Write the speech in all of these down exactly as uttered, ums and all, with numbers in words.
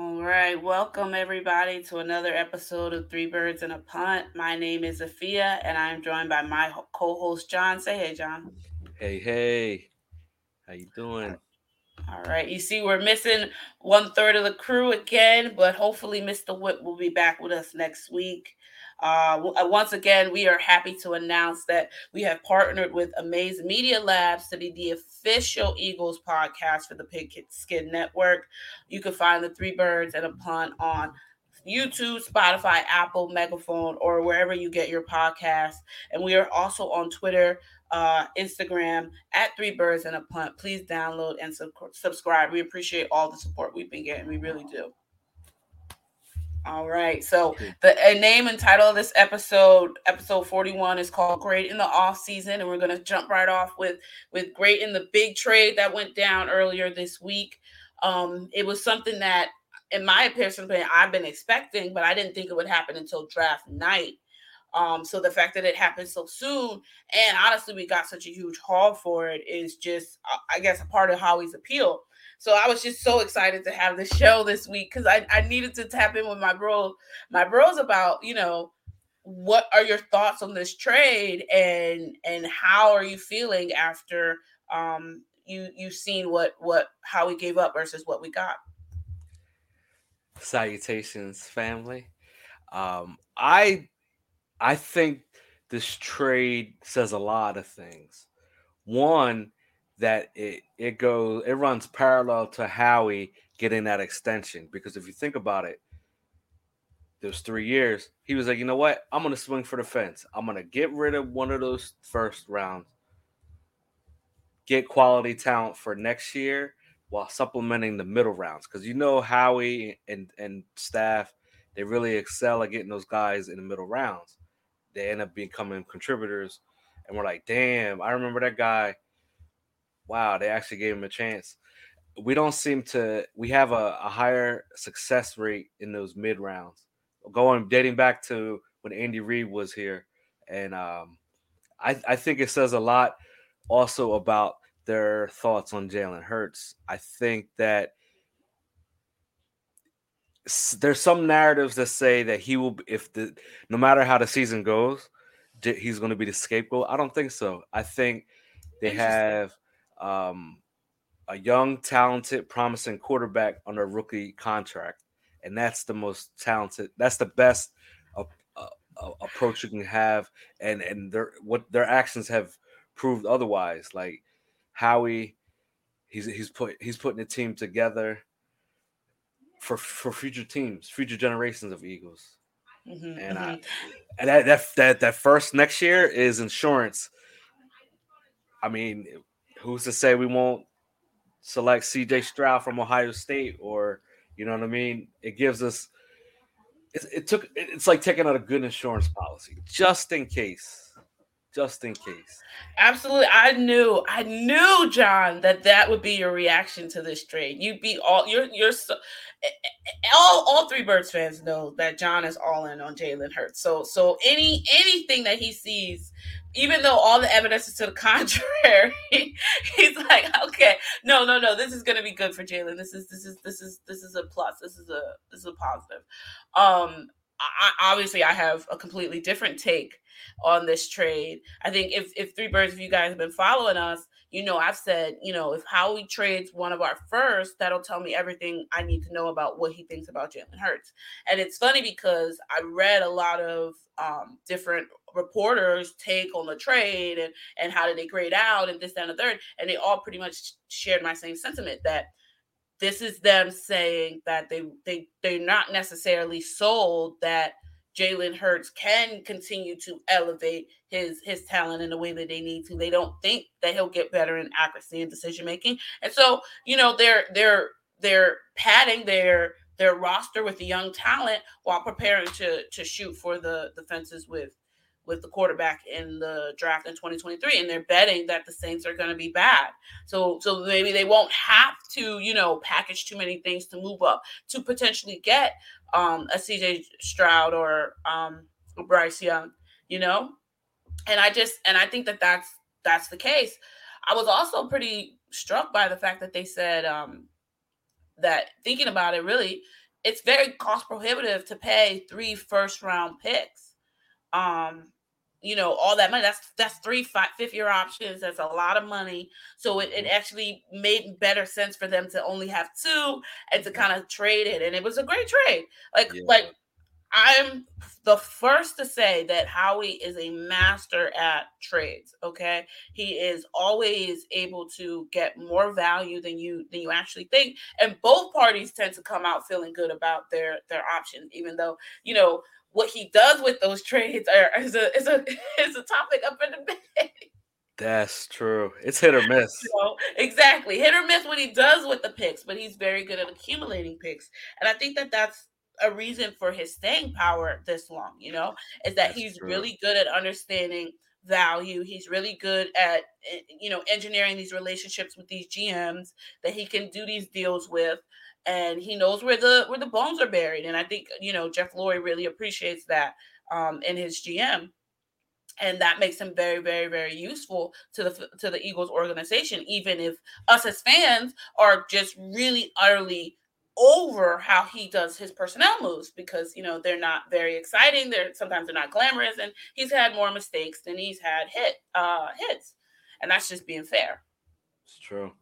All right, welcome everybody to another episode of Three Birds in a Punt. My name is Afia, and I'm joined by my co-host John. Say hey, John. Hey, hey. How you doing? All right. You see, we're missing one third of the crew again, but hopefully Mister Whip will be back with us next week. Uh, once again, we are happy to announce that we have partnered with Amaze Media Labs to be the official Eagles podcast for the Pigskin Network. You can find the Three Birds and a Punt on YouTube, Spotify, Apple, Megaphone, or wherever you get your podcasts. And we are also on Twitter, uh, Instagram, at Three Birds and a Punt. Please download and sub- subscribe. We appreciate all the support we've been getting. We really do. All right, so the name and title of this episode, episode forty-one, is called Great in the Off Season, and we're going to jump right off with, with Great in the big trade that went down earlier this week. Um, it was something that, in my personal opinion, I've been expecting, but I didn't think it would happen until draft night. Um, so the fact that it happened so soon, and honestly, we got such a huge haul for it, is just, I guess, a part of Howie's appeal. So I was just so excited to have the show this week because I, I needed to tap in with my bro, my bros about, you know, what are your thoughts on this trade and and how are you feeling after um you you've seen what what how we gave up versus what we got. Salutations, family. Um, I I think this trade says a lot of things. One, that it it goes it runs parallel to Howie getting that extension, because if you think about it, those three years he was like, you know what, I'm gonna swing for the fence. I'm gonna get rid of one of those first rounds, get quality talent for next year while supplementing the middle rounds, because you know Howie and and staff, they really excel at getting those guys in the middle rounds. They end up becoming contributors, and we're like, damn, I remember that guy. Wow, they actually gave him a chance. We don't seem to – we have a, a higher success rate in those mid-rounds. Going dating back to when Andy Reid was here. And um, I, I think it says a lot also about their thoughts on Jalen Hurts. I think that there's some narratives that say that he will – if the no matter how the season goes, he's going to be the scapegoat. I don't think so. I think they have – Um, a young, talented, promising quarterback on a rookie contract, and that's the most talented. That's the best uh, uh, approach you can have, and and their what their actions have proved otherwise. Like Howie, he's he's put he's putting a team together for for future teams, future generations of Eagles, mm-hmm, and mm-hmm. I, and that, that that that first next year is insurance. I mean. Who's to say we won't select C J Stroud from Ohio State, or, you know what I mean? It gives us, it, it took, it's like taking out a good insurance policy, just in case, just in case. Absolutely. I knew, I knew, John, that that would be your reaction to this trade. You'd be all, you're, you're so, all, all Three Birds fans know that John is all in on Jalen Hurts. So, so any, anything that he sees, even though all the evidence is to the contrary, he's like, okay, no, no, no, this is going to be good for Jalen. This is, this is, this is, this is a plus. This is a, this is a positive. Um, I, obviously, I have a completely different take on this trade. I think if, if Three Birds, if you guys have been following us, you know, I've said, you know, if Howie trades one of our first, that'll tell me everything I need to know about what he thinks about Jalen Hurts. And it's funny because I read a lot of um, different reporters' take on the trade and, and how did they grade out and this, that, and the third. And they all pretty much shared my same sentiment that this is them saying that they, they, they're not necessarily sold that Jalen Hurts can continue to elevate his his talent in the way that they need to. They don't think that he'll get better in accuracy and decision making. And so, you know, they're they're they're padding their their roster with the young talent while preparing to to shoot for the, the fences with with the quarterback in the draft in twenty twenty-three. And they're betting that the Saints are going to be bad. So so maybe they won't have to, you know, package too many things to move up to potentially get um, a C J Stroud or um, Bryce Young, you know? And I just, and I think that that's, that's the case. I was also pretty struck by the fact that they said um, that thinking about it, really, it's very cost prohibitive to pay three first round picks. Um, you know, all that money, that's, that's three five, fifth year options. That's a lot of money. So it, it actually made better sense for them to only have two and to kind of trade it. And it was a great trade. Like, yeah. like I'm the first to say that Howie is a master at trades. Okay. He is always able to get more value than you, than you actually think. And both parties tend to come out feeling good about their, their options, even though, you know, what he does with those trades are, is a is a is a topic up in the bed. That's true. It's hit or miss. So, exactly, hit or miss what he does with the picks, but he's very good at accumulating picks, and I think that that's a reason for his staying power this long. You know, is that that's he's true. Really good at understanding value. He's really good at you know engineering these relationships with these G Ms that he can do these deals with. And he knows where the where the bones are buried. And I think, you know, Jeff Lurie really appreciates that um, in his G M. And that makes him very, very, very useful to the to the Eagles organization, even if us as fans are just really utterly over how he does his personnel moves because, you know, they're not very exciting. They're sometimes they're not glamorous. And he's had more mistakes than he's had hit uh, hits. And that's just being fair. It's true.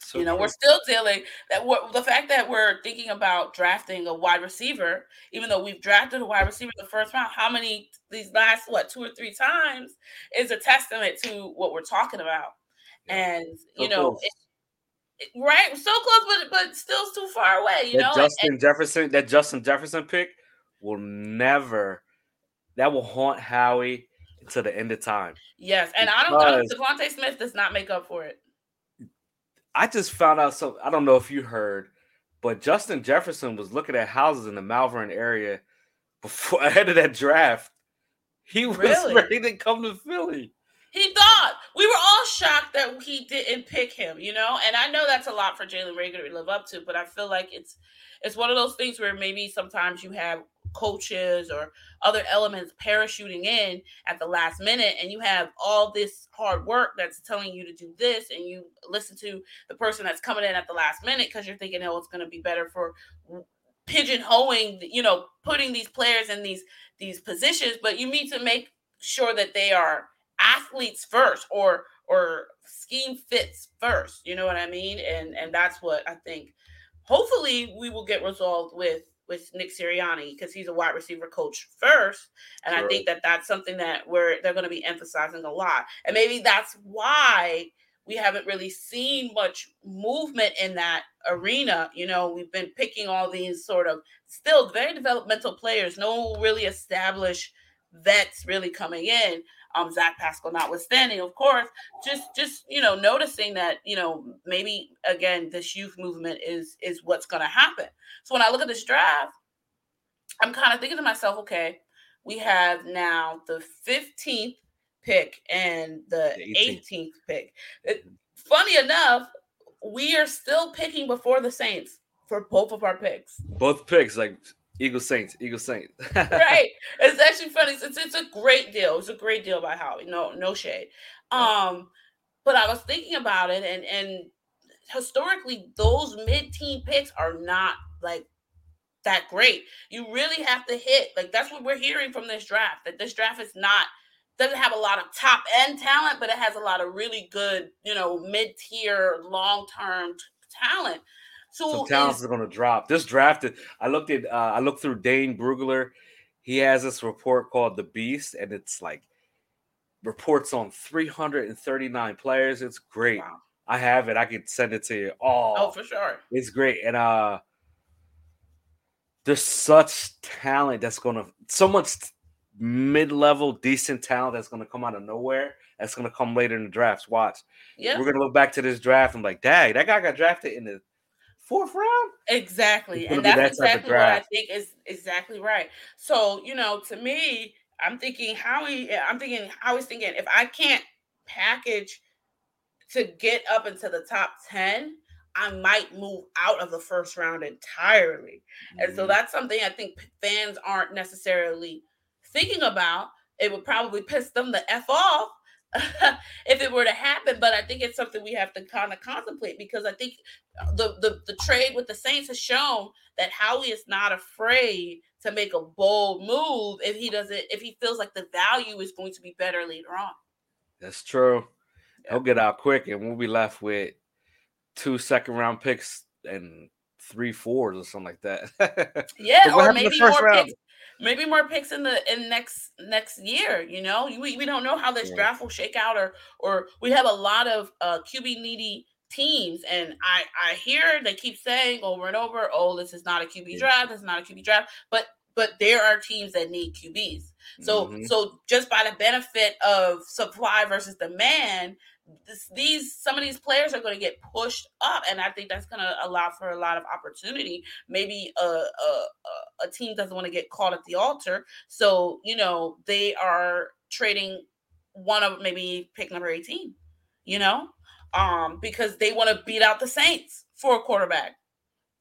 So you know, cool. We're still dealing that what the fact that we're thinking about drafting a wide receiver, even though we've drafted a wide receiver in the first round, how many these last, what, two or three times is a testament to what we're talking about. And, so you know, it, it, right. So close, but, but still too far away, you that know, Justin and, Jefferson, that Justin Jefferson pick will never, that will haunt Howie until the end of time. Yes. And because... I don't think Devontae Smith does not make up for it. I just found out, so I don't know if you heard, but Justin Jefferson was looking at houses in the Malvern area before ahead of that draft. He was really? ready to come to Philly. He thought we were all shocked that he didn't pick him, you know. And I know that's a lot for Jalen Reagor to live up to, but I feel like it's it's one of those things where maybe sometimes you have coaches or other elements parachuting in at the last minute, and you have all this hard work that's telling you to do this, and you listen to the person that's coming in at the last minute because you're thinking, oh, it's going to be better for pigeonholing, you know, putting these players in these these positions. But you need to make sure that they are athletes first or or scheme fits first, you know what I mean? And and that's what I think hopefully we will get resolved with with Nick Sirianni, because he's a wide receiver coach first. And sure. I think that that's something that we're they're going to be emphasizing a lot. And maybe that's why we haven't really seen much movement in that arena. You know, we've been picking all these sort of still very developmental players, no really established vets really coming in. Um, Zach Pascal notwithstanding, of course, just, just, you know, noticing that, you know, maybe, again, this youth movement is is what's going to happen. So when I look at this draft, I'm kind of thinking to myself, okay, we have now the fifteenth pick and the, the eighteenth. eighteenth pick. It, funny enough, we are still picking before the Saints for both of our picks. Both picks, like... Eagle Saints, Eagle Saints. Right. It's actually funny. It's, it's a great deal. It's a great deal by Howie. No, no shade. Um, but I was thinking about it, and and historically, those mid-team picks are not, like, that great. You really have to hit. Like, that's what we're hearing from this draft, that this draft is not doesn't have a lot of top-end talent, but it has a lot of really good, you know, mid-tier, long-term t- talent. So Some talents is, are going to drop. This draft, I looked at, uh, I looked through Dane Brugler. He has this report called The Beast, and it's like reports on three hundred thirty-nine players. It's great. Wow. I have it. I can send it to you. Oh, oh for sure. It's great. And uh, there's such talent that's going to – so much mid-level, decent talent that's going to come out of nowhere that's going to come later in the drafts. Watch. Yep. We're going to look back to this draft and like, dang, that guy got drafted in the fourth round? Exactly. And that's that exactly what I think is exactly right. So, you know, to me, I'm thinking Howie – I'm thinking Howie's thinking if I can't package to get up into the top ten – I might move out of the first round entirely. Mm-hmm. And so that's something I think fans aren't necessarily thinking about. It would probably piss them the F off if it were to happen. But I think it's something we have to kind of contemplate because I think the, the, the trade with the Saints has shown that Howie is not afraid to make a bold move if he doesn't, if he feels like the value is going to be better later on. That's true. Yeah. He'll get out quick and we'll be left with two second round picks and three fours or something like that. Yeah, or maybe more round? picks. Maybe more picks in the in next next year. You know, we we don't know how this yeah. draft will shake out, or or we have a lot of uh, Q B needy teams, and I I hear they keep saying over and over, oh, this is not a Q B yeah. draft, this is not a Q B draft, but but there are teams that need Q Bs. So mm-hmm. so just by the benefit of supply versus demand. This, these some of these players are going to get pushed up, and I think that's going to allow for a lot of opportunity. Maybe a, a a team doesn't want to get caught at the altar, so you know they are trading one of maybe pick number eighteen, you know, um, because they want to beat out the Saints for a quarterback.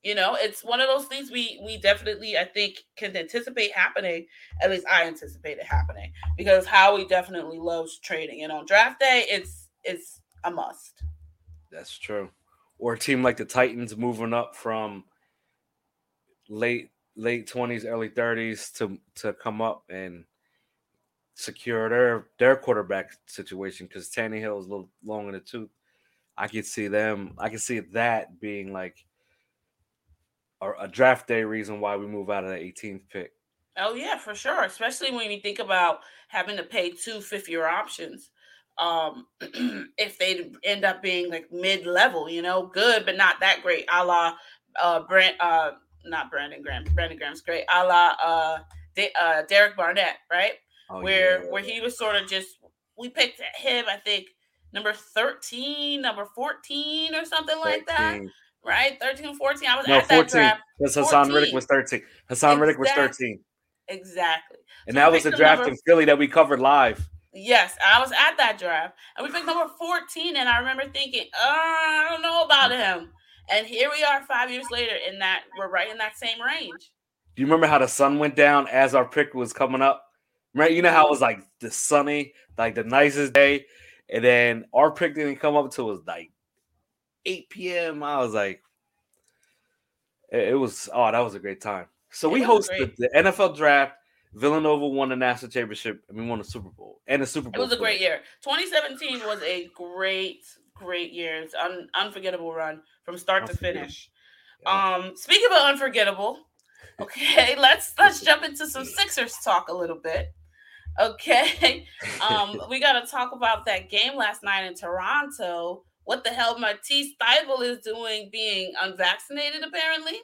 You know, it's one of those things we we definitely I think can anticipate happening. At least I anticipate it happening because Howie definitely loves trading, and on draft day, it's. It's a must. That's true. Or a team like the Titans moving up from late late twenties, early thirties to, to come up and secure their, their quarterback situation because Tannehill is a little long in the tooth. I could see them. I could see that being like a, a draft day reason why we move out of the eighteenth pick. Oh yeah, for sure. Especially when you think about having to pay two fifth-year options. Um, if they end up being like mid-level, you know, good but not that great, a la uh, Brand, uh, not Brandon Graham. Brandon Graham's great, a la uh, De- uh, Derek Barnett, right? Oh, where yeah. where he was sort of just we picked him, I think number thirteen, number fourteen, or something fourteen. Like that, right? Thirteen, fourteen. I was no, at that draft. Because Hassan Reddick was thirteen. Hassan exactly. Reddick was thirteen. Exactly. And so that was the draft number- in Philly that we covered live. Yes, I was at that draft, and we picked number fourteen, and I remember thinking, oh, I don't know about him. And here we are five years later in that we're right in that same range. Do you remember how the sun went down as our pick was coming up? Right? You know how it was like the sunny, like the nicest day, and then our pick didn't come up until it was like eight p.m. I was like, it was, oh, that was a great time. So we hosted the N F L draft. Villanova won the national championship, and we won the Super Bowl. And the Super Bowl. It was a great year. twenty seventeen was a great, great year. It's an un- unforgettable run from start to finish. Yeah. Um, speaking of unforgettable, okay, let's let's jump into some Sixers talk a little bit. Okay, um, we got to talk about that game last night in Toronto. What the hell Matisse Thybulle is doing being unvaccinated, apparently.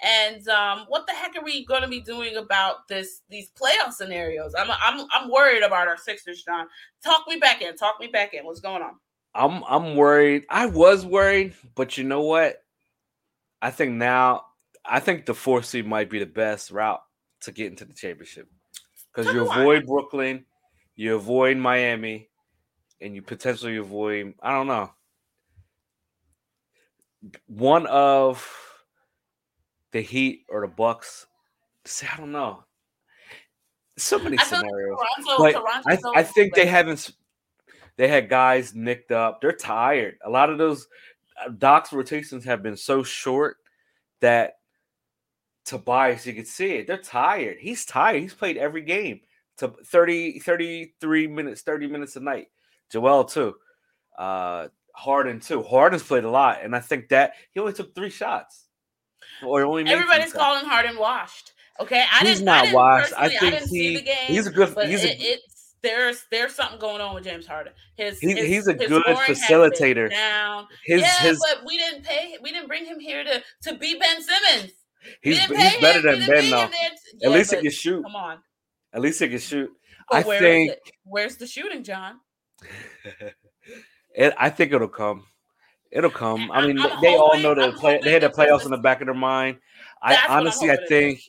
And um, what the heck are we going to be doing about this? These playoff scenarios? I'm I'm I'm worried about our Sixers, John. Talk me back in. Talk me back in. What's going on? I'm I'm worried. I was worried, but you know what? I think now I think the fourth seed might be the best route to get into the championship because you avoid Brooklyn, you avoid Miami, and you potentially avoid I don't know one of. The Heat or the Bucks? See, I don't know. So many I scenarios. Like Toronto, Toronto, I, th- I think they haven't. They had guys nicked up. They're tired. A lot of those Doc's rotations have been so short that Tobias, you can see it. They're tired. He's tired. He's played every game to thirty, thirty-three minutes, thirty minutes a night. Joel too. Uh, Harden too. Harden's played a lot, and I think that he only took three shots. Or only everybody's calling Harden washed. Okay, I he's didn't, not I didn't washed. I think I didn't he, see the game. He's a good. He's it, a, it's there's there's something going on with James Harden. His he's, his, he's a his good facilitator. Down. His, yeah, his, but we didn't pay. We didn't bring him here to, to be Ben Simmons. He's he's better than Ben now. At least he can shoot. Come on. At least he can shoot. I think. Where's the shooting, John? It, I think it'll come. It'll come. I mean, I'm they hoping, all know that play, they had the playoffs in the back of their mind. I honestly, I think,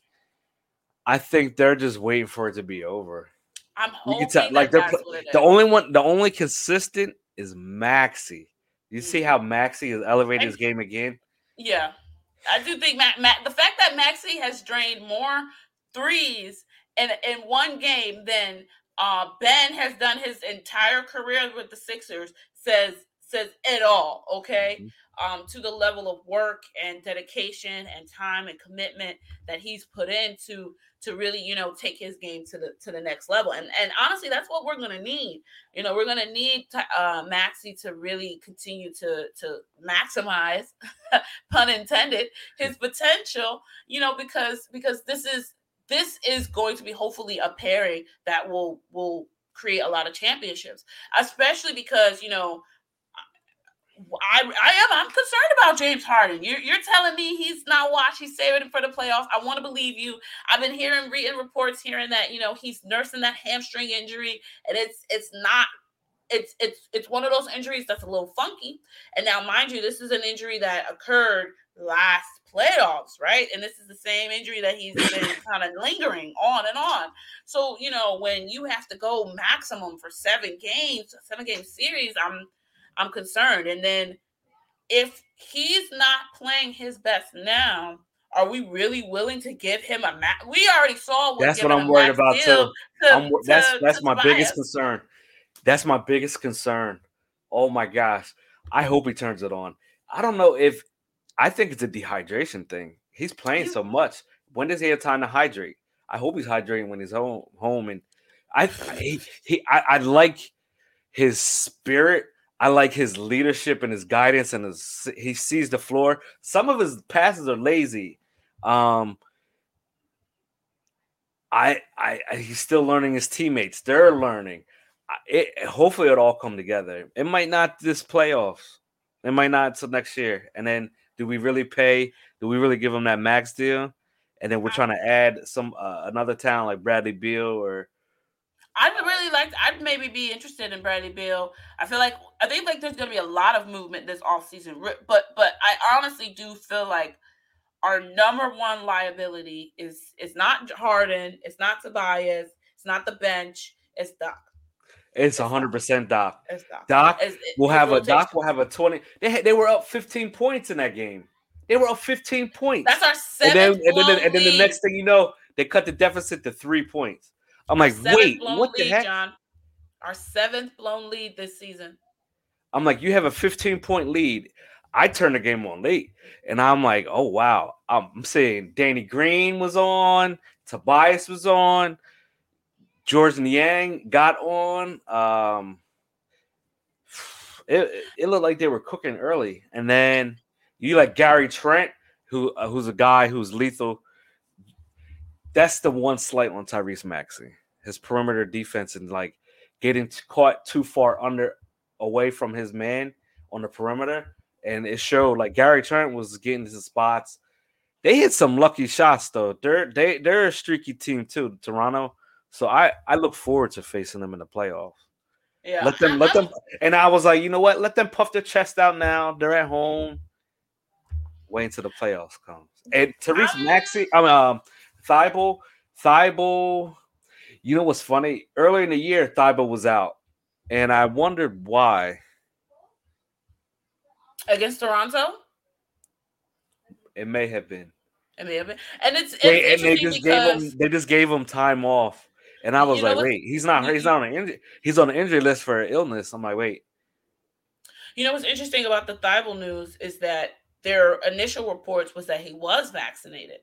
I think they're just waiting for it to be over. I'm hoping tell, like they're play, the only one, the only consistent is Maxey. You mm-hmm. see how Maxey has elevated I, his game again? Yeah, I do think Matt, Matt, the fact that Maxey has drained more threes in in one game than uh, Ben has done his entire career with the Sixers says. Says it all, okay? Mm-hmm. Um, to the level of work and dedication and time and commitment that he's put into to really, you know, take his game to the to the next level. And and honestly, that's what we're gonna need. You know, we're gonna need to, uh, Maxey to really continue to to maximize, pun intended, his potential. You know, because because this is this is going to be hopefully a pairing that will will create a lot of championships, especially because you know. I, I am. I'm concerned about James Harden. You're, you're telling me he's not watched. He's saving it for the playoffs. I want to believe you. I've been hearing, reading reports, hearing that you know he's nursing that hamstring injury, and it's it's not. It's it's it's one of those injuries that's a little funky. And now, mind you, this is an injury that occurred last playoffs, right? And this is the same injury that he's been kind of lingering on and on. So you know, when you have to go maximum for seven games, a seven game series, I'm. I'm concerned. And then if he's not playing his best now, are we really willing to give him a match? We already saw what that's what I'm worried about too. To, I'm, that's to, that's to my Tobias. biggest concern. That's my biggest concern. Oh my gosh. I hope he turns it on. I don't know if I think it's a dehydration thing. He's playing he, so much. When does he have time to hydrate? I hope he's hydrating when he's home home. And I he, he I, I like his spirit. I like his leadership and his guidance, and his, he sees the floor. Some of his passes are lazy. Um, I, I, I he's still learning his teammates. They're learning. It, hopefully, it'll all come together. It might not this playoffs. It might not until next year. And then, do we really pay? Do we really give him that max deal? And then we're trying to add some uh, another talent like Bradley Beal or. I'd really like to, I'd maybe be interested in Bradley Beal. I feel like I think like there's gonna be a lot of movement this offseason. But but I honestly do feel like our number one liability is it's not Harden, it's not Tobias, it's not the bench, it's Doc. It's one hundred percent Doc. It's Doc. Doc it's, it, will have a Doc will have a twenty. They had, they were up fifteen points in that game. They were up fifteen points. That's our seventh. And then, and then, and then the next thing you know, they cut the deficit to three points. I'm like, wait, what the heck? John, our seventh blown lead this season. I'm like, you have a fifteen-point lead. I turned the game on late, and I'm like, oh, wow. I'm saying Danny Green was on. Tobias was on. George Niang got on. Um, it, it looked like they were cooking early. And then you like Gary Trent, who uh, who's a guy who's lethal. That's the one slight on Tyrese Maxey. His perimeter defense and like getting t- caught too far under away from his man on the perimeter. And it showed like Gary Trent was getting his spots. They hit some lucky shots though. They're, they, they're a streaky team too, Toronto. So I, I look forward to facing them in the playoffs. Yeah. Let them, let them. And I was like, you know what? Let them puff their chest out now. They're at home. Wait until the playoffs comes. And Tyrese Maxey, I mean, um, Thibault, Thibault, you know what's funny? Earlier in the year, Thibault was out, and I wondered why. Against Toronto? It may have been. It may have been. And it's, it's they, and they just because... gave him they just gave him time off. And I was you know like, what? wait, he's not he's not on an injury, he's on the injury list for an illness. I'm like, wait. You know what's interesting about the Thibault news is that their initial reports was that he was vaccinated.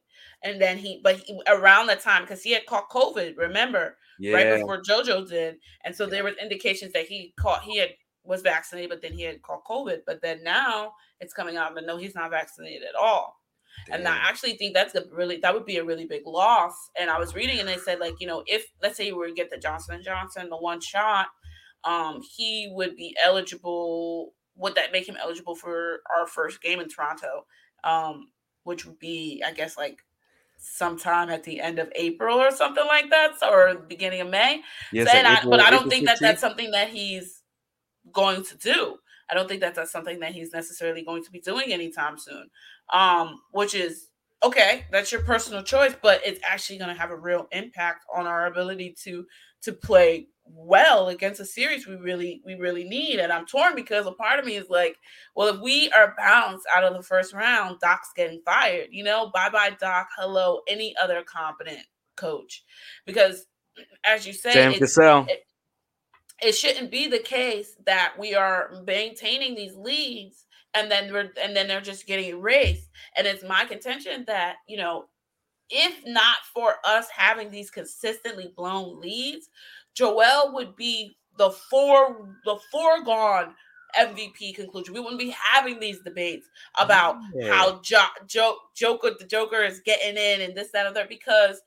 And then he, but he, around that time, because he had caught COVID, remember, yeah. right before JoJo did. And so there was indications that he caught, he had was vaccinated, but then he had caught COVID. But then now it's coming out, but no, he's not vaccinated at all. Damn. And I actually think that's a really, that would be a really big loss. And I was reading and they said like, you know, if, let's say you were to get the Johnson and Johnson, the one shot, um, he would be eligible. Would that make him eligible for our first game in Toronto? Um, which would be, I guess, like sometime at the end of April or something like that, so, or beginning of May. Yes, so, and April, I, but I don't April think that fifteenth. That's something that he's going to do. I don't think that that's something that he's necessarily going to be doing anytime soon, um, which is, okay, that's your personal choice, but it's actually going to have a real impact on our ability to to play well against a series we really we really need. And I'm torn because a part of me is like, well, if we are bounced out of the first round, Doc's getting fired. You know, bye-bye, Doc. Hello, any other competent coach. Because, as you said, it's, it, it shouldn't be the case that we are maintaining these leads and then we're, and then they're just getting erased. And it's my contention that, you know, if not for us having these consistently blown leads, Joel would be the for the foregone M V P conclusion. We wouldn't be having these debates about okay. how jo- jo- Joker the Joker is getting in and this, that, other, because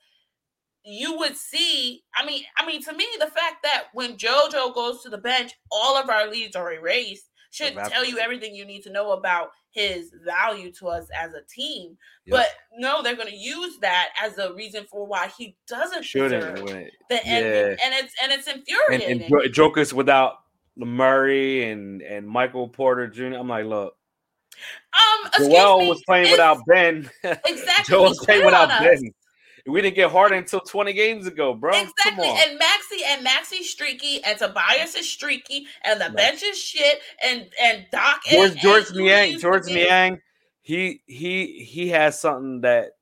you would see. I mean, I mean, to me, the fact that when JoJo goes to the bench, all of our leads are erased should Absolutely. Tell you everything you need to know about his value to us as a team. Yep. But no, they're going to use that as a reason for why he doesn't Shouldn't deserve it. The yeah. end. And it's and it's infuriating. And, and Joker's without Murray and, and Michael Porter Junior I'm like, look, um, Joel me, was playing without Ben. Exactly. Joel was playing without Ben. We didn't get Harden until twenty games ago, bro. Exactly. And Maxey and Maxey's streaky, and Tobias is streaky, and the no. bench is shit, and and Doc is George Niang. George Niang, he he he has something that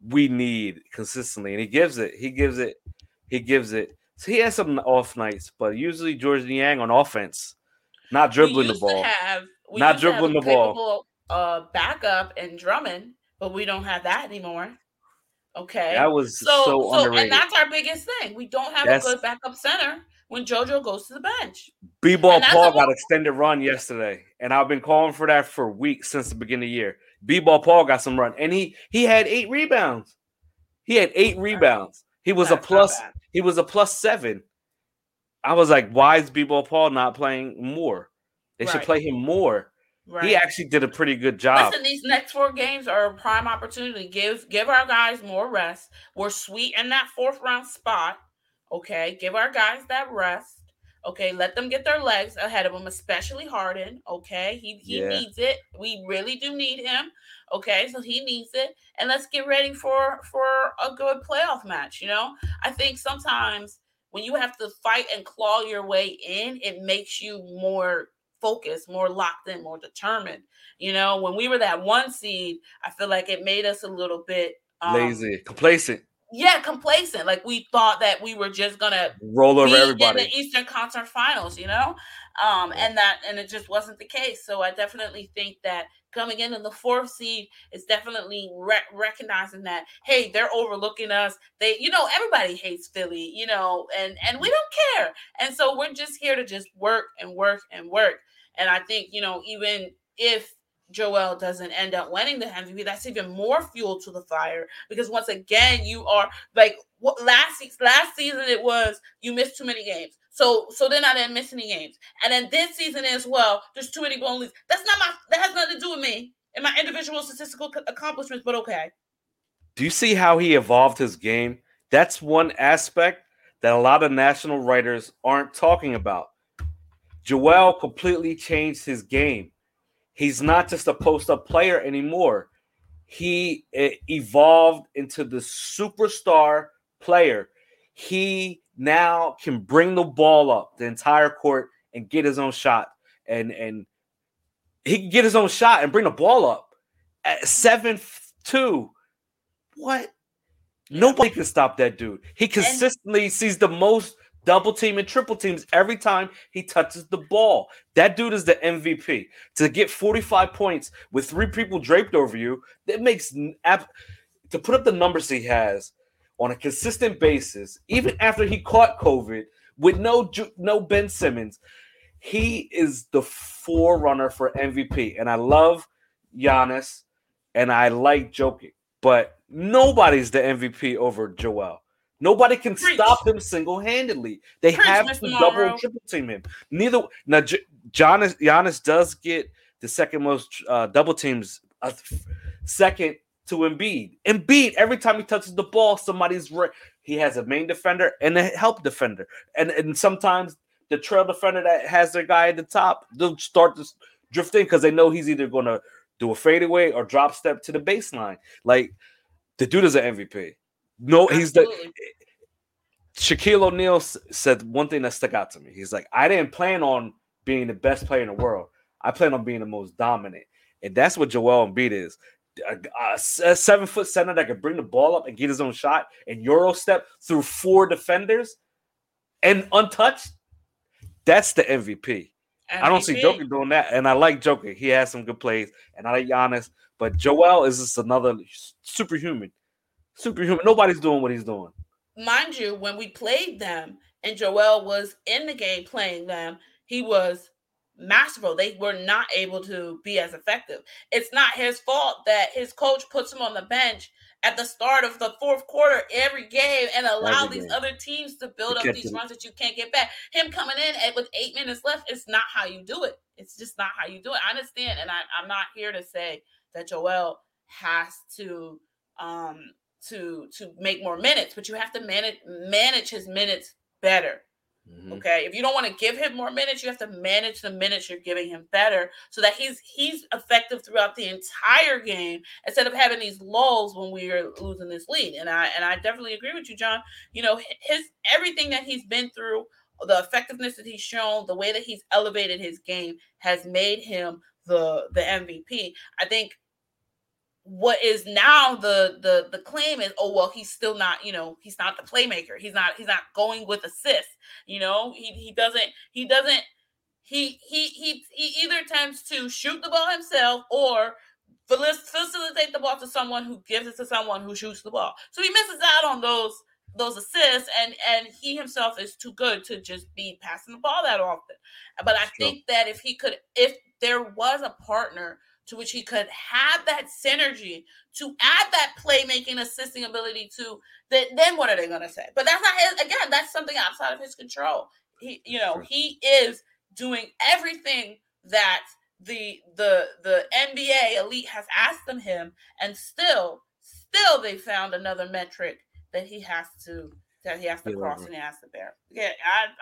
we need consistently, and he gives it. He gives it. He gives it. So he has some off nights, but usually George Niang on offense, not dribbling the ball, have, not dribbling the ball. Uh, backup and Drummond, but we don't have that anymore. Okay, that was so, so underrated. And that's our biggest thing. We don't have that's, a good backup center when JoJo goes to the bench. B-Ball Paul got extended run yesterday, and I've been calling for that for weeks since the beginning of the year. B-Ball Paul got some run, and he he had eight rebounds. He had eight rebounds. He was that's a plus. He was a plus seven. I was like, why is B-Ball Paul not playing more? They right. should play him more. Right. He actually did a pretty good job. Listen, these next four games are a prime opportunity. Give give our guys more rest. We're sweet in that fourth round spot. Okay, give our guys that rest. Okay, let them get their legs ahead of them, especially Harden. Okay, he he yeah. needs it. We really do need him. Okay, so he needs it, and let's get ready for for a good playoff match. You know, I think sometimes when you have to fight and claw your way in, it makes you more focused, more locked in, more determined. You know, when we were that one seed, I feel like it made us a little bit um, lazy, complacent. Yeah, complacent. Like we thought that we were just gonna roll over everybody in the Eastern Conference Finals. You know, um, and that and it just wasn't the case. So I definitely think that coming into the fourth seed is definitely re- recognizing that, hey, they're overlooking us. They, you know, everybody hates Philly, you know, and and we don't care. And so we're just here to just work and work and work. And I think, you know, even if Joel doesn't end up winning the M V P, that's even more fuel to the fire. Because once again, you are like what, last last season it was you missed too many games. So so then I didn't miss any games. And then this season as well, there's too many blown leads. That's not my that has nothing to do with me and my individual statistical accomplishments, but okay. Do you see how he evolved his game? That's one aspect that a lot of national writers aren't talking about. Joel completely changed his game. He's not just a post-up player anymore. He evolved into the superstar player. He now can bring the ball up the entire court and get his own shot. And and he can get his own shot and bring the ball up at seven two. What? Nobody can stop that dude. He consistently sees the most double team and triple teams every time he touches the ball. That dude is the M V P. To get forty-five points with three people draped over you, that makes – to put up the numbers he has on a consistent basis, even after he caught COVID with no, no Ben Simmons, he is the forerunner for M V P. And I love Giannis, and I like Jokic, but nobody's the M V P over Joel. Nobody can Preach. Stop him single-handedly. They Preach, have to Mister double and triple-team him. Neither now, J- Giannis, Giannis does get the second most uh, double teams, uh, second to Embiid. Embiid, every time he touches the ball, somebody's right. He has a main defender and a help defender. And and sometimes the trail defender that has their guy at the top, they'll start to drift in because they know he's either going to do a fadeaway or drop step to the baseline. Like, the dude is an M V P. No, he's the – Shaquille O'Neal said one thing that stuck out to me. He's like, I didn't plan on being the best player in the world. I plan on being the most dominant. And that's what Joel Embiid is. A, a, a seven-foot center that can bring the ball up and get his own shot and Euro step through four defenders and untouched, that's the M V P. M V P. I don't see Joker doing that, and I like Joker. He has some good plays, and I like Giannis. But Joel is just another superhuman. Superhuman. Nobody's doing what he's doing. Mind you, when we played them and Joel was in the game playing them, he was masterful. They were not able to be as effective. It's not his fault that his coach puts him on the bench at the start of the fourth quarter every game and allow these other teams to build up these runs that you can't get back. Him coming in at, with eight minutes left, it's not how you do it. It's just not how you do it. I understand, and I, I'm not here to say that Joel has to um, to to make more minutes, but you have to manage manage his minutes better. Mm-hmm. Okay, if you don't want to give him more minutes, you have to manage the minutes you're giving him better so that he's he's effective throughout the entire game instead of having these lulls when we are losing this lead. And I and I definitely agree with you, John. You know, his everything that he's been through, the effectiveness that he's shown, the way that he's elevated his game has made him the the M V P. I think what is now the the the claim is, oh well, he's still not, you know, he's not the playmaker, he's not he's not going with assists, you know, he he doesn't he doesn't he he he he either tends to shoot the ball himself or facilitate the ball to someone who gives it to someone who shoots the ball, so he misses out on those those assists, and and he himself is too good to just be passing the ball that often. But I think that if he could if there was a partner to which he could have that synergy to add that playmaking, assisting ability to, then, then what are they going to say? But that's not his, again, that's something outside of his control. He, you know, he is doing everything that the the the N B A elite has asked of him, and still, still they found another metric that he has to that he has to yeah, cross right. and he has to bear. Yeah,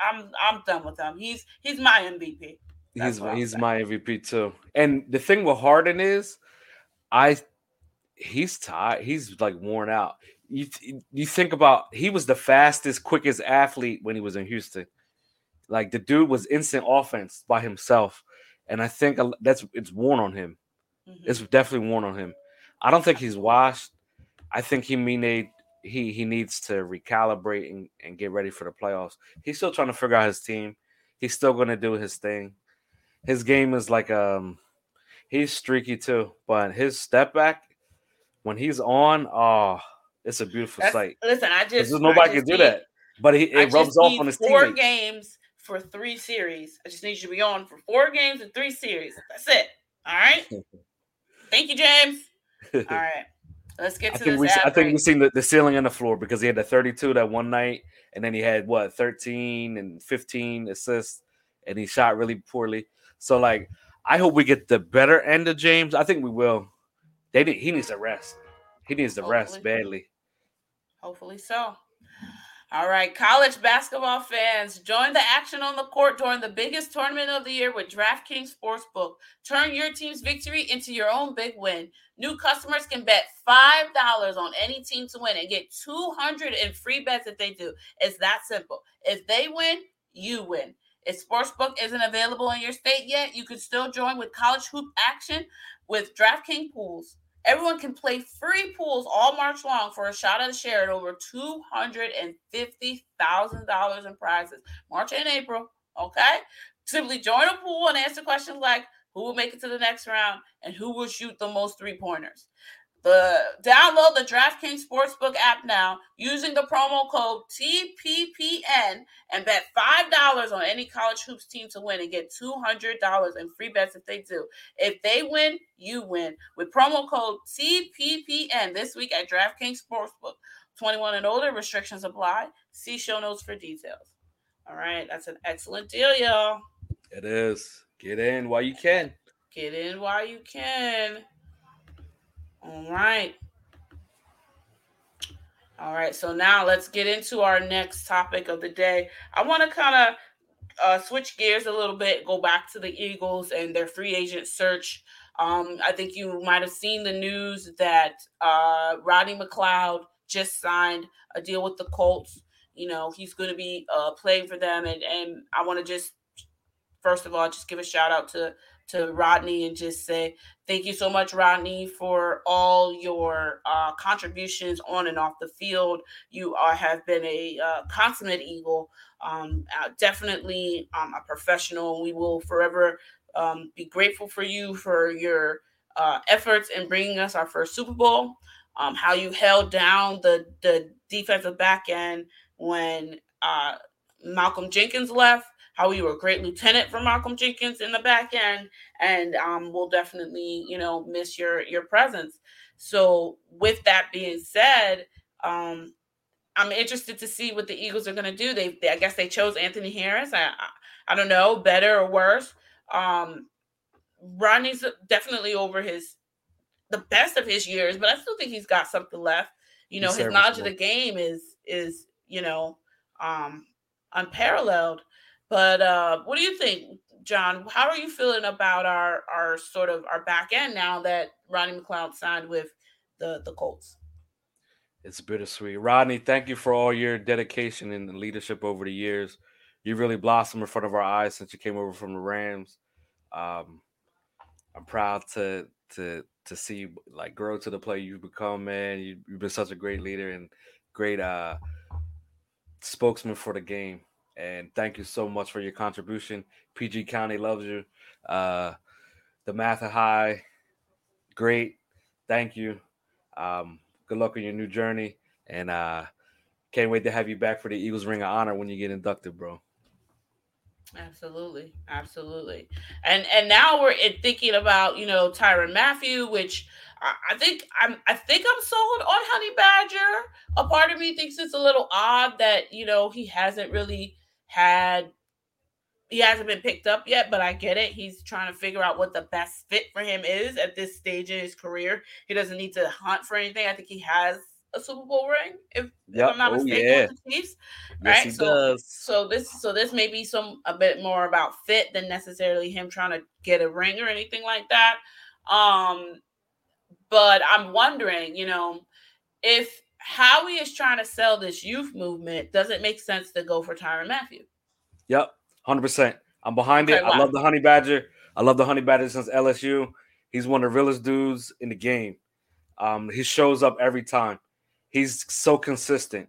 I, I'm I'm done with him. He's he's my M V P. That's he's he's saying. My M V P too. And the thing with Harden is, I he's tired. He's like worn out. You you think about, he was the fastest, quickest athlete when he was in Houston. Like, the dude was instant offense by himself, and I think that's it's worn on him. Mm-hmm. It's definitely worn on him. I don't think he's washed. I think he need he he needs to recalibrate and, and get ready for the playoffs. He's still trying to figure out his team. He's still going to do his thing. His game is like um, he's streaky too, but his step back when he's on, oh, it's a beautiful That's, sight. Listen, I just nobody I just can need, do that, but he it rubs off on his team. Four teammates. Games for three series. I just need you to be on for four games and three series. That's it. All right. Thank you, James. All right, let's get to I think this. We, I think we've seen the, the ceiling and the floor because he had the thirty-two that one night, and then he had what thirteen and fifteen assists, and he shot really poorly. So, like, I hope we get the better end of James. I think we will. They did, he needs to rest. He needs to Hopefully. rest badly. Hopefully so. All right, college basketball fans, join the action on the court during the biggest tournament of the year with DraftKings Sportsbook. Turn your team's victory into your own big win. New customers can bet five dollars on any team to win and get two hundred in free bets if they do. It's that simple. If they win, you win. If Sportsbook isn't available in your state yet, you can still join with college hoop action with DraftKings Pools. Everyone can play free pools all March long for a shot at a share at over two hundred fifty thousand dollars in prizes, March and April, okay? Simply join a pool and answer questions like who will make it to the next round and who will shoot the most three-pointers. The, download the DraftKings Sportsbook app now using the promo code T P P N and bet five dollars on any college hoops team to win and get two hundred dollars in free bets if they do. If they win, you win. With promo code T P P N this week at DraftKings Sportsbook. twenty-one and older, restrictions apply. See show notes for details. All right, that's an excellent deal, y'all. It is. Get in while you can. Get in while you can. All right. All right, so now let's get into our next topic of the day. I want to kind of uh, switch gears a little bit, go back to the Eagles and their free agent search. Um, I think you might have seen the news that uh, Rodney McLeod just signed a deal with the Colts. You know, he's going to be uh, playing for them. And, and I want to just, first of all, just give a shout out to, to Rodney and just say thank you so much, Rodney, for all your uh, contributions on and off the field. You are, have been a uh, consummate Eagle, um, uh, definitely um, a professional. We will forever um, be grateful for you for your uh, efforts in bringing us our first Super Bowl, um, how you held down the, the defensive back end when uh, Malcolm Jenkins left, how you were a great lieutenant for Malcolm Jenkins in the back end, and um, we'll definitely, you know, miss your, your presence. So with that being said, um, I'm interested to see what the Eagles are going to do. They, they, I guess they chose Anthony Harris. I, I, I don't know, better or worse. Um, Rodney's definitely over his the best of his years, but I still think he's got something left. You know, he's his serviceable. Knowledge of the game is is you know um, unparalleled. But uh, what do you think, John? How are you feeling about our, our sort of our back end now that Rodney McLeod signed with the, the Colts? It's bittersweet. Rodney, thank you for all your dedication and leadership over the years. You really blossomed in front of our eyes since you came over from the Rams. Um, I'm proud to to to see you like grow to the player you've become, man. You, you've been such a great leader and great uh, spokesman for the game. And thank you so much for your contribution. P G County loves you. Uh, the Math are high. Great. Thank you. Um, good luck on your new journey. And uh, can't wait to have you back for the Eagles Ring of Honor when you get inducted, bro. Absolutely. Absolutely. And and now we're thinking about, you know, Tyrann Mathieu, which I, I think I'm I think I'm sold on Honey Badger. A part of me thinks it's a little odd that, you know, he hasn't really had he hasn't been picked up yet, but I get it. He's trying to figure out what the best fit for him is at this stage in his career. He doesn't need to hunt for anything. I think he has a Super Bowl ring, if, yep. if I'm not mistaken, oh, yeah. with the Chiefs. Yes, right? So, does. so this so this may be some a bit more about fit than necessarily him trying to get a ring or anything like that. Um, but I'm wondering, you know, if Howie is trying to sell this youth movement, does it make sense to go for Tyrann Mathieu? Yep, one hundred percent. I'm behind okay, it. Wow. I love the Honey Badger. I love the Honey Badger since L S U. He's one of the realest dudes in the game. Um, he shows up every time. He's so consistent.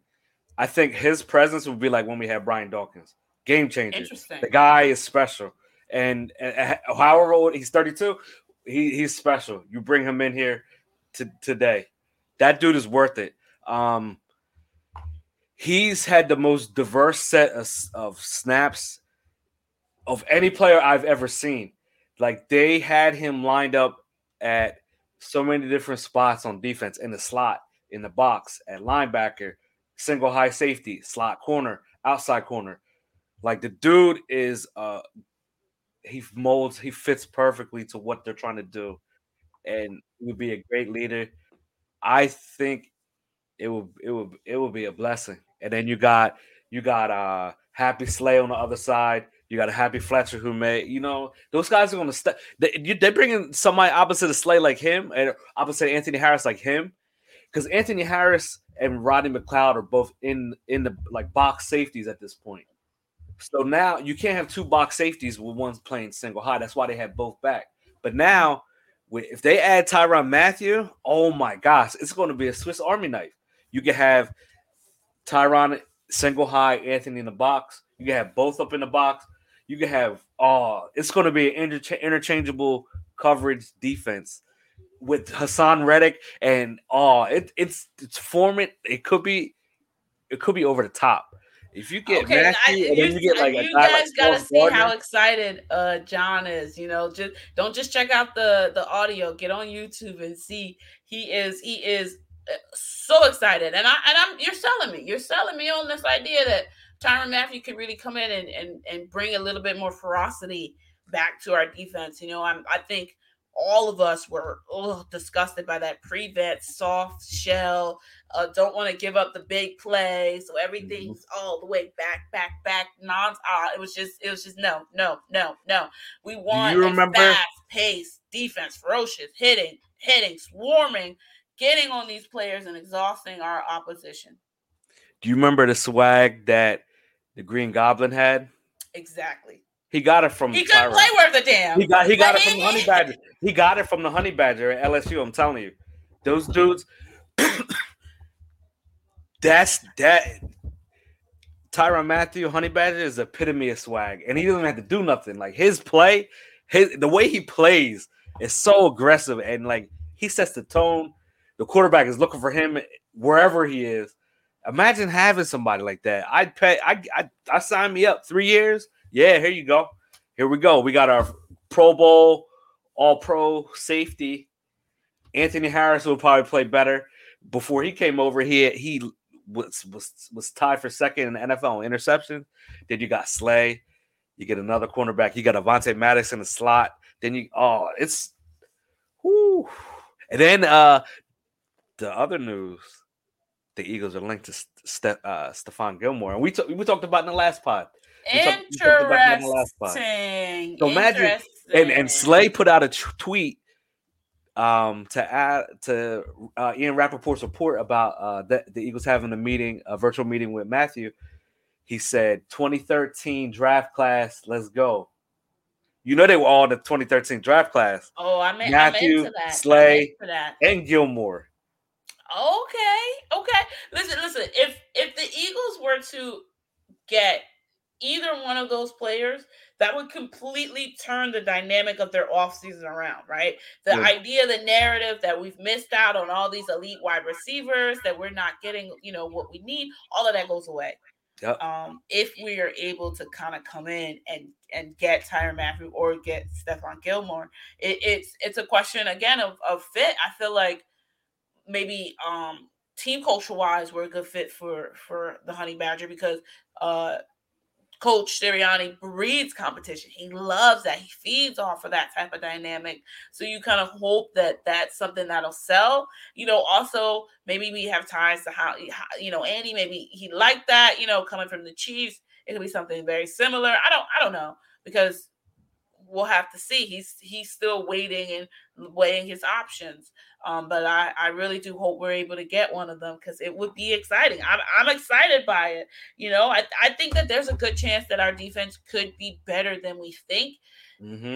I think his presence would be like when we had Brian Dawkins. Game changer. Interesting. The guy is special. And, and however old, he's thirty-two, he, he's special. You bring him in here to, today. That dude is worth it. Um, he's had the most diverse set of, of snaps of any player I've ever seen. Like, they had him lined up at so many different spots on defense, in the slot, in the box, at linebacker, single high safety, slot corner, outside corner. Like, the dude is uh, he molds, he fits perfectly to what they're trying to do, and he would be a great leader. I think It will, it will, it will be a blessing. And then you got, you got uh Happy Slay on the other side. You got a Happy Fletcher who may, you know, those guys are going to step. They, they're bringing somebody opposite of Slay like him and opposite of Anthony Harris like him, because Anthony Harris and Rodney McLeod are both in in the like box safeties at this point. So now you can't have two box safeties with one playing single high. That's why they have both back. But now if they add Tyrann Mathieu, oh my gosh, it's going to be a Swiss Army knife. You can have Tyrann single high, Anthony in the box. You can have both up in the box. You can have oh, it's going to be an inter- interchangeable coverage defense with Hassan Reddick and oh, it, it's it's forming. It could be, it could be over the top. If you get okay, Matthew, I, and then you, you get like you a guys like gotta see Gardner. How excited uh, John is. You know, just don't just check out the the audio. Get on YouTube and see he is he is. so excited, and I and I'm you're selling me, you're selling me on this idea that Tyrann Mathieu could really come in and, and and bring a little bit more ferocity back to our defense. You know, I'm I think all of us were ugh, disgusted by that prevent, soft shell, uh, don't want to give up the big play. So everything's all the way back, back, back. Non, ah, it was just, it was just no, no, no, no. We want a fast paced defense, ferocious, hitting, hitting, swarming, getting on these players and exhausting our opposition. Do you remember the swag that the Green Goblin had? Exactly. He got it from. He couldn't play worth a damn. He got he got it from the Honey Badger. He got it from the Honey Badger at L S U. I'm telling you, those dudes. That's that. Tyrann Mathieu, Honey Badger, is the epitome of swag, and he doesn't have to do nothing. Like his play, his the way he plays is so aggressive, and like he sets the tone. The quarterback is looking for him wherever he is. Imagine having somebody like that. I'd pay. I I I sign me up three years. Yeah, here you go. Here we go. We got our Pro Bowl, all-pro safety. Anthony Harris will probably play better. Before he came over, he he was was, was tied for second in the N F L in interceptions. Then you got Slay. You get another cornerback. You got Avonte Maddox in the slot. Then you – oh, it's whoo. And then uh, the other news, the Eagles are linked to Ste- uh, Stephon Gilmore. And we t- we talked about in the last pod. We Interesting. Talked, talked about Interesting. So imagine, and, and Slay put out a t- tweet um, to add to uh, Ian Rappaport's report about uh, the, the Eagles having a meeting, a virtual meeting with Matthew. He said, twenty thirteen draft class, let's go. You know they were all in the twenty thirteen draft class. Oh, I'm, in, Matthew, I'm into that. Slay, I'm into that. And Gilmore. Okay, okay. Listen, listen. If if the Eagles were to get either one of those players, that would completely turn the dynamic of their offseason around, right? The yeah. idea, the narrative that we've missed out on all these elite wide receivers, that we're not getting, you know, what we need, all of that goes away. Yep. Um, if we are able to kind of come in and and get Tyrann Mathieu or get Stephon Gilmore, it, it's it's a question, again, of, of fit. I feel like maybe um, team culture-wise we're a good fit for, for the Honey Badger because uh, – Coach Sirianni breeds competition. He loves that. He feeds off of that type of dynamic. So you kind of hope that that's something that'll sell. You know, also maybe we have ties to how, you know, Andy, maybe he liked that, you know, coming from the Chiefs. It could be something very similar. I don't, I don't know, because we'll have to see. He's, he's still waiting and weighing his options. Um, but I, I really do hope we're able to get one of them because it would be exciting. I'm, I'm excited by it. You know, I, I think that there's a good chance that our defense could be better than we think. Mm-hmm.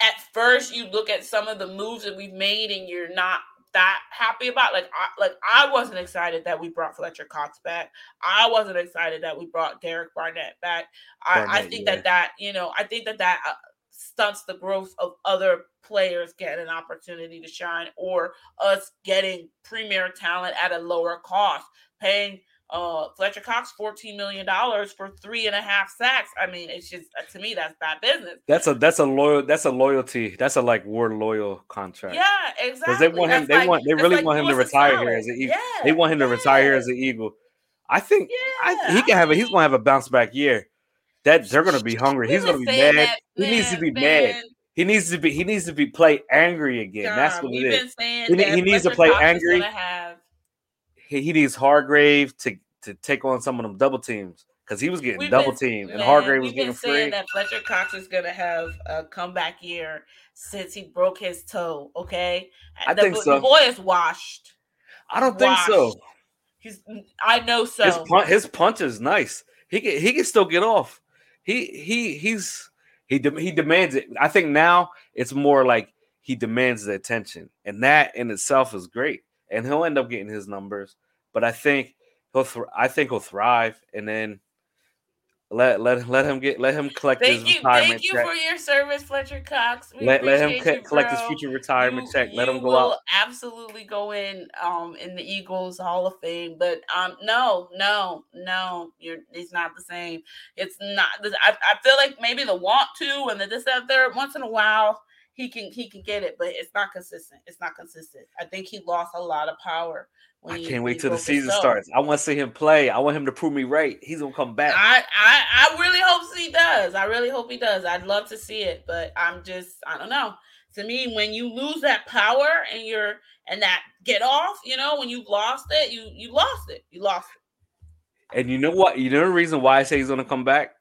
At first, you look at some of the moves that we've made and you're not that happy about. Like I, like, I wasn't excited that we brought Fletcher Cox back. I wasn't excited that we brought Derek Barnett back. Barnett, I, I think yeah. that that, you know, I think that that uh, stunts the growth of other players getting an opportunity to shine, or us getting premier talent at a lower cost. Paying uh, Fletcher Cox fourteen million dollars for three and a half sacks. I mean, it's just, to me, that's bad business. That's a that's a loyal that's a loyalty. That's a like war loyal contract. Yeah, exactly. Because they want him. That's they like, want. They really like want him to retire here as an Eagle. Yeah, they want him to yeah. retire as an Eagle. I think yeah, I, he can have. A, he's gonna have a bounce back year. That they're gonna be hungry. He's gonna be mad. That, man, he needs to be man. mad. He needs to be. He needs to be play angry again. Girl, That's what it is. He, he needs to play angry. He, he needs Hargrave to, to take on some of them double teams because he was getting we've double teamed and Hargrave was getting free. We've been saying that Fletcher Cox is gonna have a comeback year since he broke his toe. Okay, I the, think so. The boy is washed. I don't washed. think so. He's. I know so. His, pun- his punch is nice. He can. He can still get off. He. He. He's. He de- he demands it. I think now it's more like he demands the attention, and that in itself is great. And he'll end up getting his numbers, but I think he'll th- I think he'll thrive. And then let let let him get let him collect thank his you, retirement. Thank you check. for your service, Fletcher Cox. We let let him co- collect his future retirement you, check. Let him go out. Absolutely go in um in the Eagles Hall of Fame, but um no no no, you're it's not the same. It's not. I I feel like maybe the want to and the this that third once in a while. He can he can get it, but it's not consistent. It's not consistent. I think he lost a lot of power. When I can't he, wait he till the season starts. I want to see him play. I want him to prove me right. He's gonna come back. I, I I really hope he does. I really hope he does. I'd love to see it, but I'm just I don't know. to me, when you lose that power and you're and that get off, you know, when you've lost it, you you lost it. You lost it. And you know what? You know the reason why I say he's going to come back?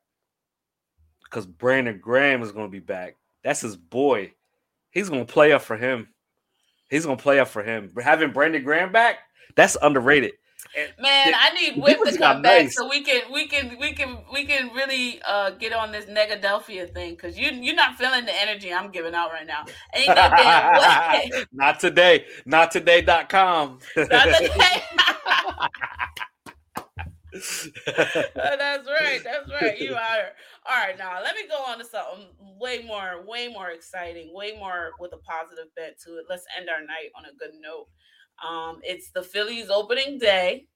Because Brandon Graham is going to be back. That's his boy. He's going to play up for him. He's going to play up for him. Having Brandon Graham back, that's underrated. And Man, the, I need Whip to come back nice. so we can we can we can we can really uh, get on this Negadelphia thing, because you you're not feeling the energy I'm giving out right now. Ain't no damn way. Not today. Not today dot com. Not today. That's right. That's right. You out here. All right, now let me go on to something way more, way more exciting, way more with a positive bent to it. Let's end our night on a good note. Um, it's the Phillies opening day.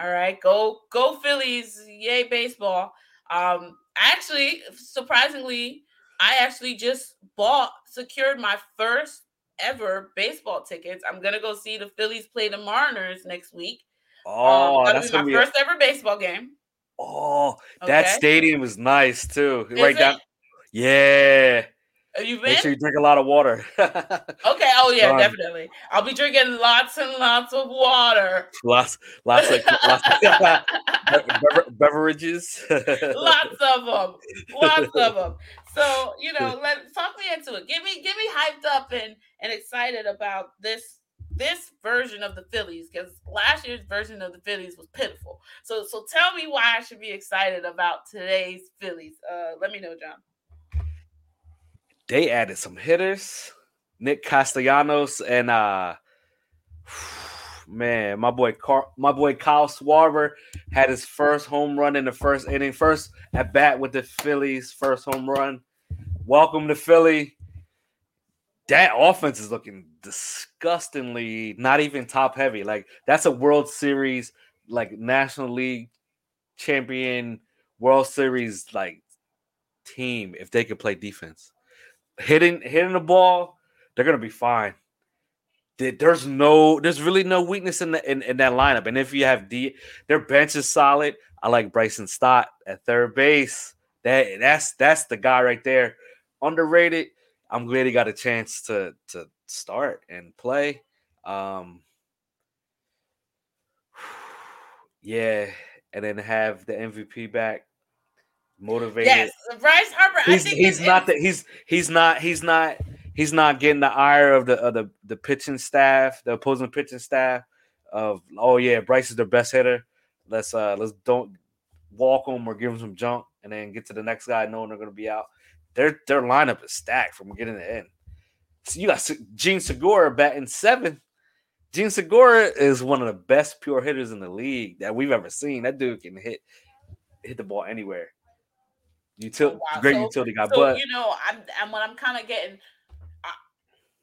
All right, go go Phillies! Yay baseball! Um, actually, surprisingly, I actually just bought secured my first ever baseball tickets. I'm gonna go see the Phillies play the Mariners next week. Oh, um, that'll that's be my be first a... ever baseball game. Oh, that okay. stadium is nice too. Is right it? down. Yeah. Have you been? Make sure you drink a lot of water. Okay. Oh yeah, um, definitely. I'll be drinking lots and lots of water. Lots, lots of, lots of be- beverages. Lots of them. Lots of them. So you know, let talk me into it. Get me, get me hyped up and and excited about this this version of the Phillies, because last year's version of the Phillies was pitiful. So so tell me why I should be excited about today's Phillies. Uh, let me know, John. They added some hitters, Nick Castellanos, and uh, man, my boy, Car- my boy Kyle Schwarber had his first home run in the first inning, first at bat with the Phillies, first home run. Welcome to Philly. That offense is looking disgustingly not even top heavy. Like that's a World Series, like National League champion, World Series like team if they could play defense. Hitting hitting the ball, they're gonna be fine. There's no, there's really no weakness in the in, in that lineup. And if you have D, their bench is solid. I like Bryson Stott at third base. That that's that's the guy right there. Underrated. I'm glad he got a chance to to start and play. Um, yeah, and then have the M V P back. Motivated. Yes, Bryce Harper. He's, I think he's not that he's he's not he's not he's not getting the ire of the of the, the pitching staff, the opposing pitching staff of oh yeah, Bryce is their best hitter. Let's uh let's don't walk him or give him some junk and then get to the next guy knowing they're gonna be out. Their their lineup is stacked from beginning to end. So you got Gene Segura batting seven. Gene Segura is one of the best pure hitters in the league that we've ever seen. That dude can hit hit the ball anywhere. Util- oh, wow. Great so, utility guy, so, but you know, I'm, I'm what I'm kind of getting. Uh,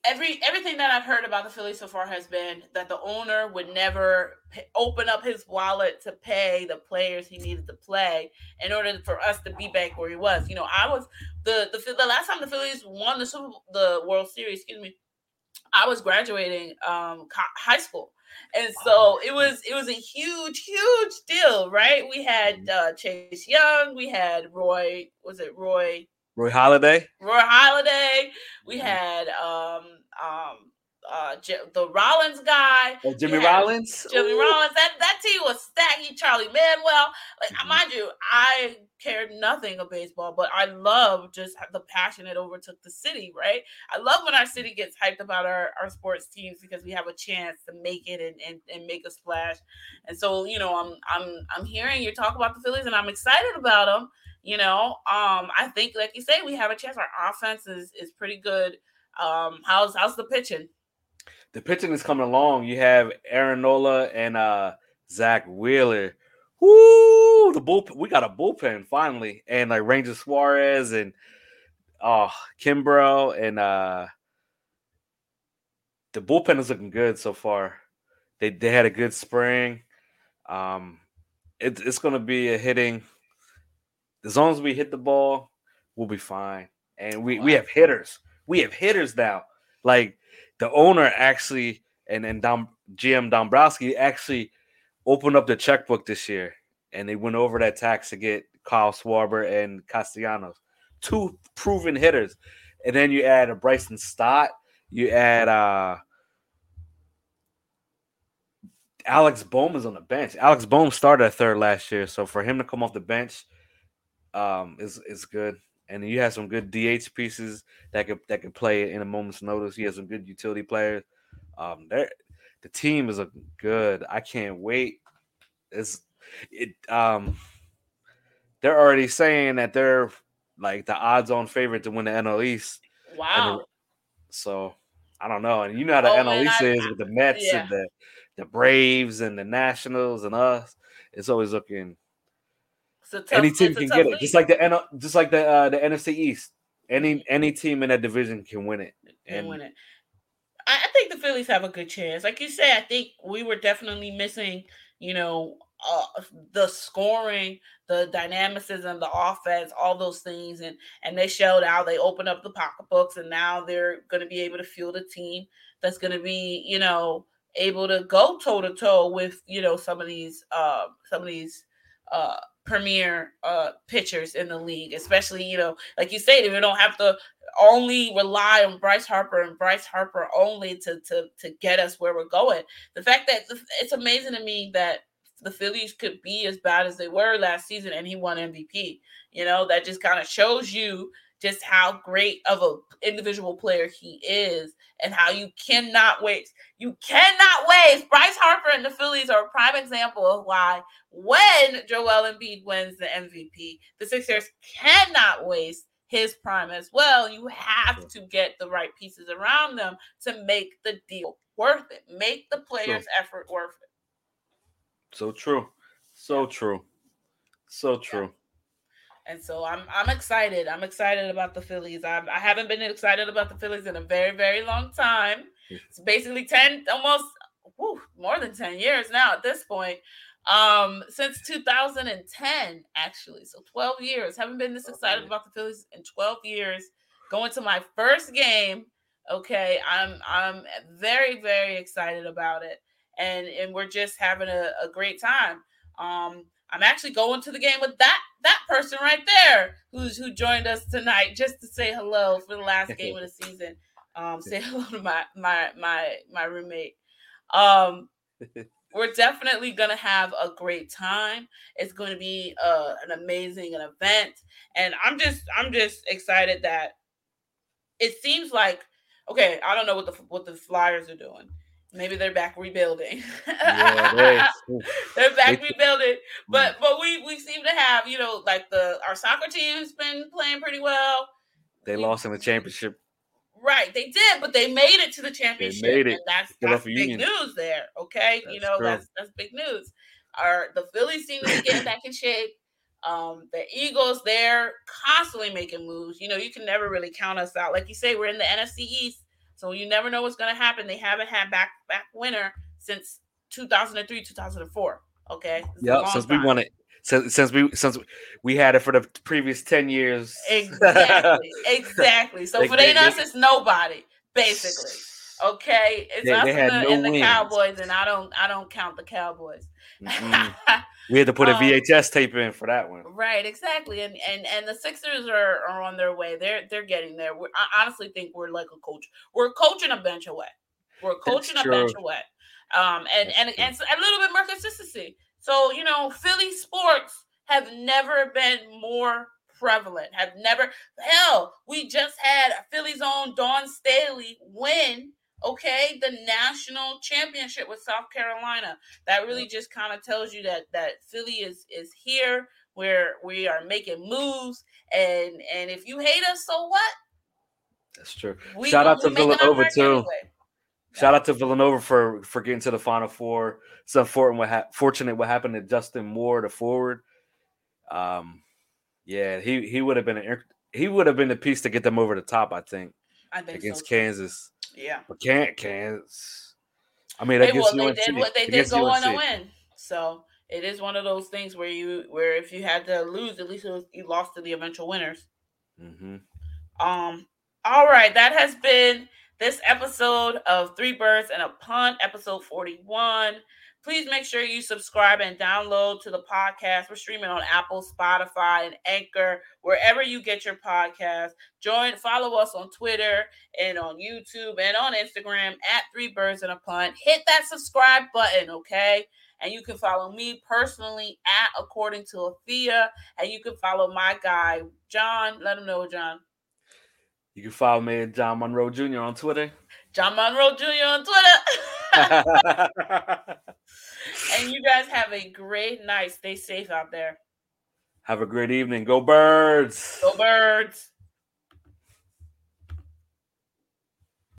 every everything that I've heard about the Phillies so far has been that the owner would never p- open up his wallet to pay the players he needed to play in order for us to be back where he was. You know, I was the the, the last time the Phillies won the Super, the World Series. Excuse me, I was graduating um, co- high school. And so it was it was a huge, huge deal, right? We had uh, Chase Young. We had Roy. Was it Roy? Roy Halladay. Roy Halladay. We had um, um, uh, J- the Rollins guy. Oh, Jimmy Rollins. Jimmy Ooh. Rollins. That that team was stacky. Charlie Manuel. Like mm-hmm. mind you, I cared nothing of baseball, but I love just the passion that overtook the city, right? I love when our city gets hyped about our, our sports teams because we have a chance to make it and, and, and make a splash. And so, you know, I'm I'm I'm hearing you talk about the Phillies and I'm excited about them. You know, um, I think, like you say, we have a chance. Our offense is is pretty good. Um, how's how's the pitching? The pitching is coming along. You have Aaron Nola and uh, Zach Wheeler. Woo! The bullpen. We got a bullpen finally, and like Ranger Suarez and oh Kimbrel and uh, the bullpen is looking good so far. They they had a good spring. Um, it, it's going to be a hitting. As long as we hit the ball, we'll be fine. And we, wow. we have hitters. We have hitters now. Like the owner actually, and and Dom, G M Dombrowski actually opened up the checkbook this year, and they went over that tax to get Kyle Schwarber and Castellanos, two proven hitters. And then you add a Bryson Stott. You add uh, Alex Bohm is on the bench. Alex Bohm started at third last year, so for him to come off the bench um, is is good. And you have some good D H pieces that could that could play in a moment's notice. You have some good utility players. Um, there, the team is a good. I can't wait. It's it. Um, they're already saying that they're like the odds-on favorite to win the N L East. Wow. The, so I don't know, and you know how the oh, N L East is with the Mets yeah. and the the Braves and the Nationals and us. It's always looking. Tough, any team can get league. It, just like the N L, just like the uh, the N F C East. Any any team in that division can win it. Can and, win it. I, I think the Phillies have a good chance. Like you said, I think we were definitely missing, you know, uh, the scoring, the dynamicism, the offense, all those things, and and they showed out. They opened up the pocketbooks, and now they're going to be able to field a team that's going to be, you know, able to go toe to toe with, you know, some of these uh, some of these. Uh, premier uh, pitchers in the league, especially, you know, like you said, if you don't have to only rely on Bryce Harper and Bryce Harper only to to to get us where we're going. The fact that it's amazing to me that the Phillies could be as bad as they were last season and he won M V P. You know, that just kind of shows you just how great of an individual player he is and how you cannot waste. You cannot waste. Bryce Harper and the Phillies are a prime example of why when Joel Embiid wins the M V P, the Sixers cannot waste his prime as well. You have to get the right pieces around them to make the deal worth it. Make the player's true. effort worth it. So true. So yeah. true. So true. Yeah. And so I'm I'm excited. I'm excited about the Phillies. I'm, I haven't been excited about the Phillies in a very, very long time. It's basically ten, almost whew, more than ten years now at this point. Um, since two thousand ten, actually. So twelve years. Haven't been this excited about the Phillies in twelve years. Going to my first game. Okay. I'm I'm very, very excited about it. And and we're just having a, a great time. Um I'm actually going to the game with that that person right there who's who joined us tonight just to say hello for the last game of the season. Um, say hello to my my my my roommate. Um, we're definitely gonna have a great time. It's going to be uh, an amazing an event, and I'm just I'm just excited that it seems like okay. I don't know what the what the Flyers are doing. Maybe they're back rebuilding. Yeah, they're, they're back rebuilding. But but we, we seem to have, you know, like the our soccer team's been playing pretty well. They we, lost in the championship. Right. They did, but they made it to the championship. They made it. And that's, that's big Union. News there. Okay. That's you know, true. that's that's big news. Our the Phillies seem to be getting back in shape. Um, the Eagles, they're constantly making moves. You know, you can never really count us out. Like you say, we're in the N F C East. So you never know what's going to happen. They haven't had back-to-back winner since two thousand three, two thousand four. Okay. Yeah. Since time. we won it, since since we since we had it for the previous ten years. Exactly. Exactly. So they, for they, us, they, it's nobody basically. Okay. It's they, us they and, the, no and the Cowboys, and I don't I don't count the Cowboys. We had to put a V H S um, tape in for that one. Right. Exactly. And and and the Sixers are, are on their way. They're they're getting there. We're, I honestly think we're like a coach. We're coaching a bench away. We're coaching That's a true. bench away. Um. And and, and and a little bit more consistency. So you know, Philly sports have never been more prevalent. Have never. Hell, we just had Philly's own Dawn Staley win. Okay, the national championship with South Carolina. That really just kind of tells you that that Philly is is here, where we are making moves, and and if you hate us, so what? That's true. We, Shout out to Villanova too. Anyway. Shout yeah. out to Villanova for for getting to the Final Four. It's unfortunate what, ha- fortunate what happened to Justin Moore, the forward. Um, yeah, he he would have been a, he would have been the piece to get them over the top. I think. I think against so Kansas. Yeah, but can't can't. I mean, they, well, they did what they did go on to win. So it is one of those things where you where if you had to lose, at least it was, you lost to the eventual winners. Mm-hmm. Um. All right, that has been this episode of Three Birds in a Punt, episode forty-one. Please make sure you subscribe and download to the podcast. We're streaming on Apple, Spotify, and Anchor, wherever you get your podcast. Join, follow us on Twitter and on YouTube and on Instagram at Three Birds in a Punt. Hit that subscribe button, okay? And you can follow me personally at According to Afia. And you can follow my guy, John. Let him know, John. You can follow me at John Monroe Junior on Twitter. John Monroe Junior on Twitter. And you guys have a great night. Stay safe out there. Have a great evening. Go Birds. Go Birds.